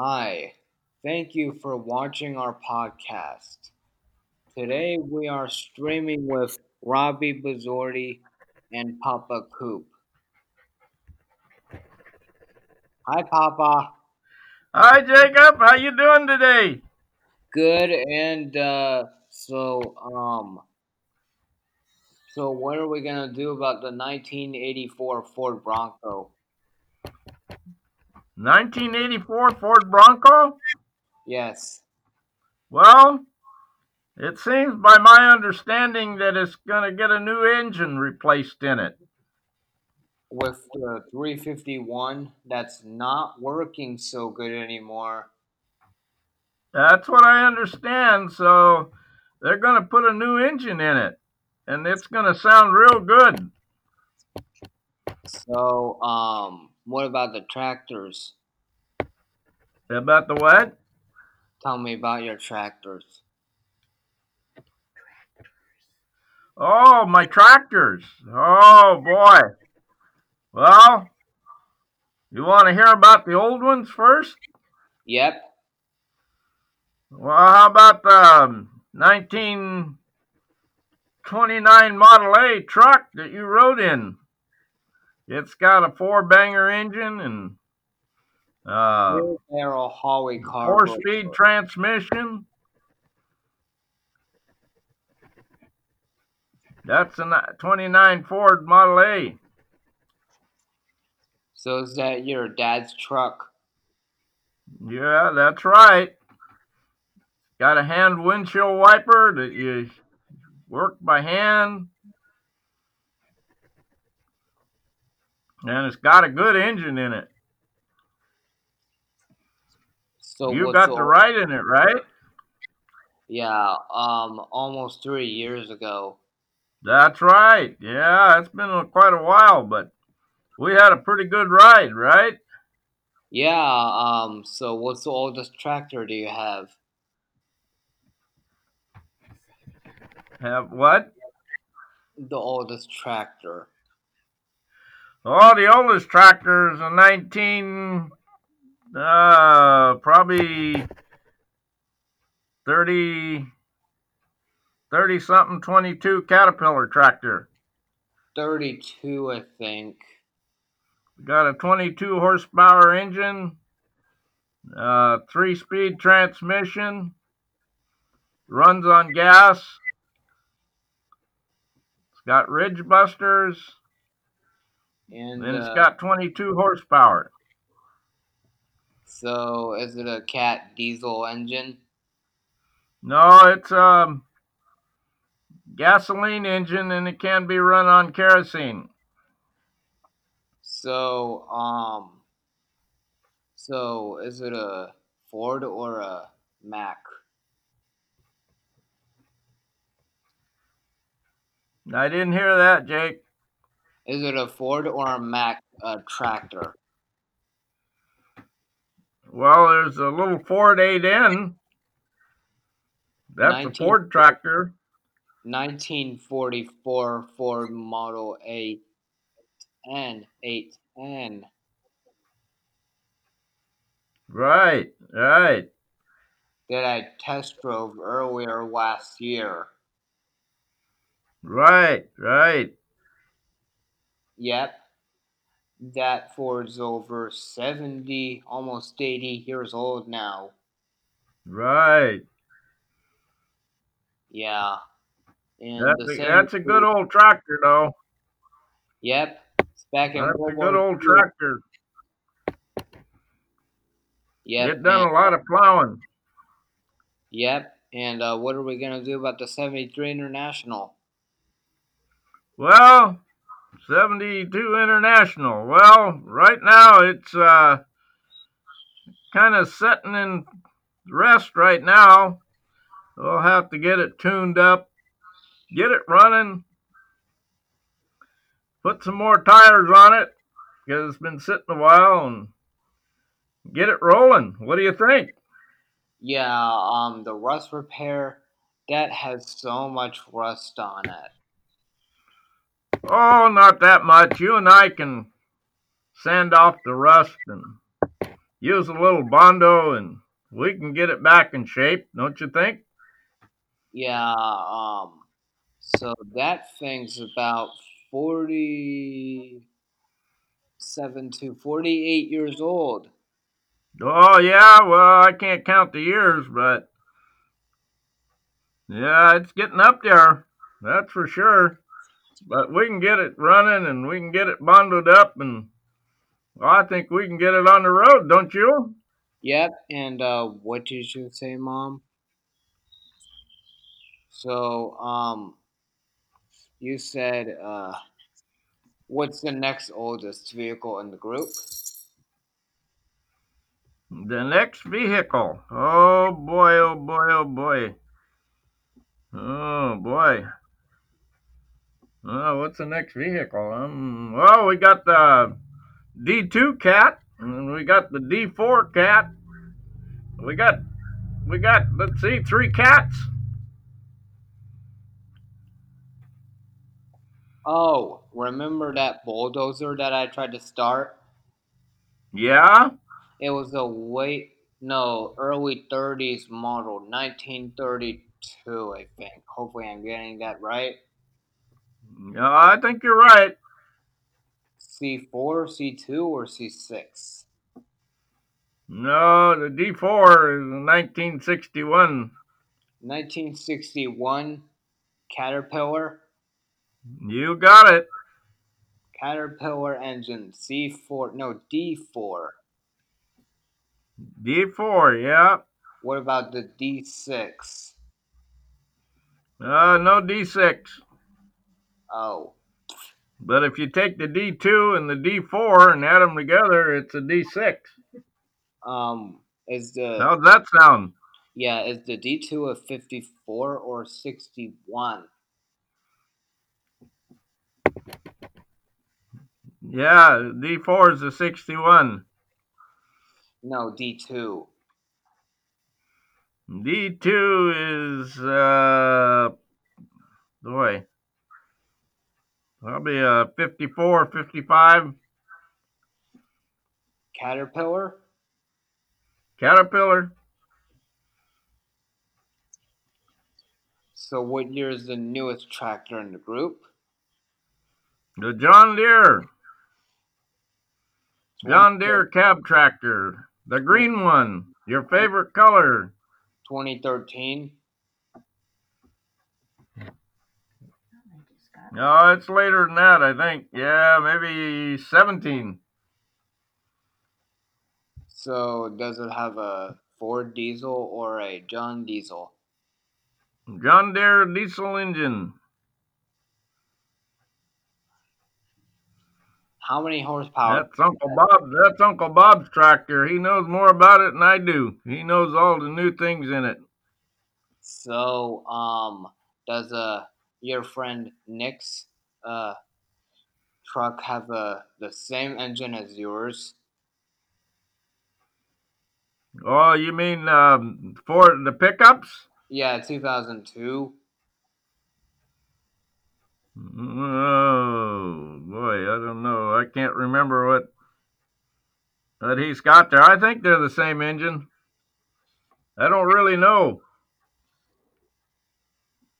Hi, thank you for watching our podcast. Today we are streaming with Robbie Bazzotti and Papa Coop. Hi, Papa. Hi, Jacob. How you doing today? Good. And so what are we gonna do about the 1984 Ford Bronco? 1984 Ford Bronco? Yes. Well, it seems by my understanding that it's going to get a new engine replaced in it. With the 351 that's not working so good anymore. That's what I understand. So they're going to put a new engine in it, and it's going to sound real good. So, what about the tractors? About the what? Tell me about your tractors. Oh, my tractors. Oh, boy. Well, you want to hear about the old ones first? Yep. Well, how about the 1929 Model A truck that you rode in? It's got a four-banger engine and four-speed transmission. That's a 29 Ford Model A. So is that your dad's truck? Yeah, that's right. Got a hand windshield wiper that you work by hand. And it's got a good engine in it. So you got the ride in it, right? Yeah, almost 3 years ago. That's right. Yeah, it's been quite a while, but we had a pretty good ride, right? Yeah, so what's the oldest tractor do you have? Have what? The oldest tractor. Oh, the oldest tractor is a probably 30-something, 22 Caterpillar tractor. 32, I think. Got a 22 horsepower engine, 3-speed transmission, runs on gas. It's got ridge busters, and it's got 22 horsepower. So is it a Cat diesel engine? No, it's a gasoline engine, and it can be run on kerosene. So, so is it a Ford or a Mack? I didn't hear that, Jake. Is it a Ford or a Mack tractor? Well, there's a little Ford 8N. That's a Ford tractor. 1944 Ford Model 8N. Right. That I test drove earlier last year. Right. Yep. That Ford's over 70, almost 80 years old now. Right. Yeah. And that's a good old tractor, though. Yep. It's back in World War II. That's a good old tractor. Yep. It done a lot of plowing. Yep. And what are we going to do about the 73 International? Well, 72 International. Well, right now it's kind of setting in rest right now. We'll have to get it tuned up, get it running, put some more tires on it because it's been sitting a while, and get it rolling. What do you think? Yeah, the rust repair, that has so much rust on it. Oh, not that much. You and I can sand off the rust and use a little Bondo and we can get it back in shape, don't you think? Yeah, so that thing's about 47 to 48 years old. Oh, yeah, well, I can't count the years, but yeah, it's getting up there, that's for sure. But we can get it running and we can get it bundled up, and well, I think we can get it on the road, don't you? Yep, and what did you say, Mom? So, you said, what's the next oldest vehicle in the group? The next vehicle. Oh, boy, oh, boy, oh, boy. Oh, boy. Oh, what's the next vehicle? Well, we got the D2 Cat, and we got the D4 Cat. We got, let's see, three cats. Oh, remember that bulldozer that I tried to start? Yeah? It was a early 30s model, 1932, I think. Hopefully I'm getting that right. No, I think you're right. C4, C2, or C6? No, the D4 is 1961. 1961 Caterpillar? You got it. Caterpillar engine, C4, no, D4. D4, yeah. What about the D6? No D6. Oh. But if you take the D2 and the D4 and add them together, it's a D6. How's that sound? Yeah, is the D2 a 54 or 61? Yeah, D4 is a 61. No, D2. D2 is, probably a 54, 55. Caterpillar. So what year is the newest tractor in the group? The John Deere. John Deere cab tractor. The green one. Your favorite color. 2013. No, it's later than that, I think. Yeah, maybe 17. So, does it have a Ford diesel or a John Diesel? John Deere diesel engine. How many horsepower? That's Uncle Bob's tractor. He knows more about it than I do. He knows all the new things in it. So, does your friend Nick's truck have the same engine as yours? Oh, you mean for the pickups? Yeah, 2002. Oh, boy, I don't know. I can't remember what he's got there. I think they're the same engine. I don't really know.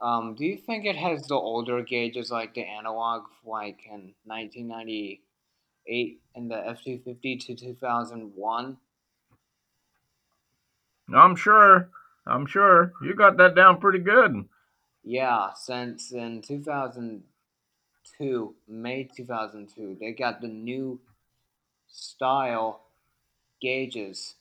Do you think it has the older gauges like the analog, like in 1998 and the F250 to 2001? I'm sure. You got that down pretty good. Yeah, since in 2002, May 2002, they got the new style gauges.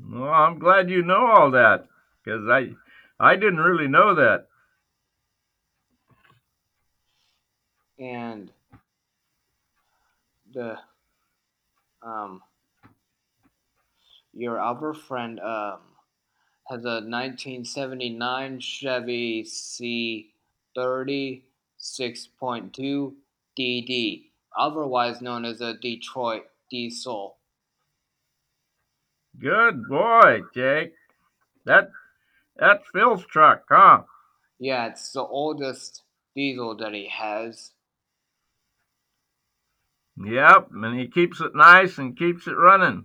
Well, I'm glad you know all that, because I didn't really know that. And the your other friend has a 1979 Chevy C30 6.2 DD, otherwise known as a Detroit Diesel. Good boy, Jake. That's Phil's truck, huh? Yeah, it's the oldest diesel that he has. Yep, and he keeps it nice and keeps it running.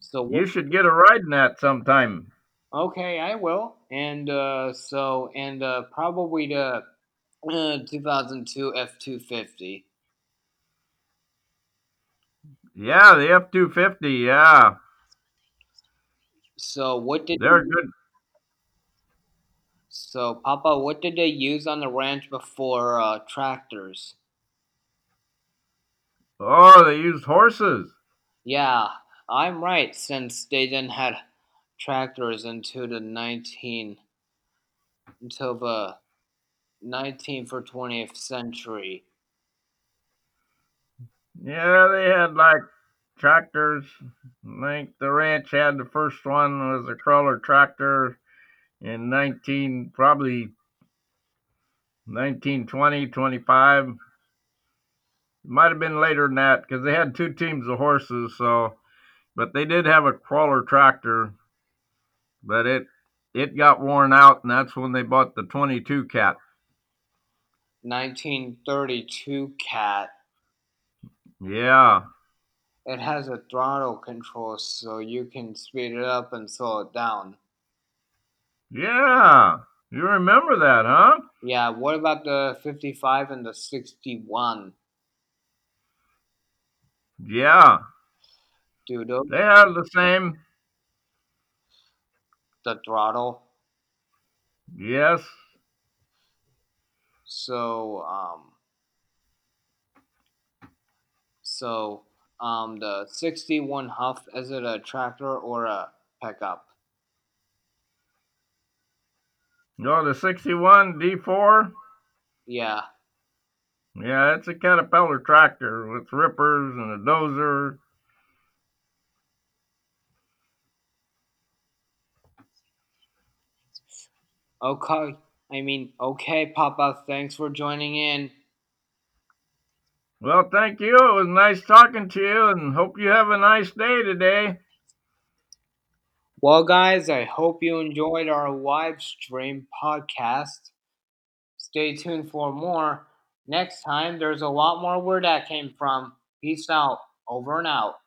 So you should get a ride in that sometime. Okay, I will. And probably the 2002 F-250. Yeah, the F-250, yeah. So what did they're good. So Papa, what did they use on the ranch before tractors? Oh, they used horses. Yeah, I'm right, since they didn't have tractors until the 19th or 20th century. Yeah, they had like tractors. I think the ranch had the first one was a crawler tractor in 1920, 25. It might have been later than that because they had two teams of horses. So, but they did have a crawler tractor, but it got worn out, and that's when they bought the 22 Cat. 1932 Cat. Yeah. It has a throttle control, so you can speed it up and slow it down. Yeah. You remember that, huh? Yeah. What about the 55 and the 61? Yeah. Dude, they had the same. The throttle? Yes. So, the 61 Huff, is it a tractor or a pickup? No, the 61 D4? Yeah. Yeah, it's a Caterpillar tractor with rippers and a dozer. Okay, Papa, thanks for joining in. Well, thank you. It was nice talking to you, and hope you have a nice day today. Well, guys, I hope you enjoyed our live stream podcast. Stay tuned for more. Next time, there's a lot more where that came from. Peace out. Over and out.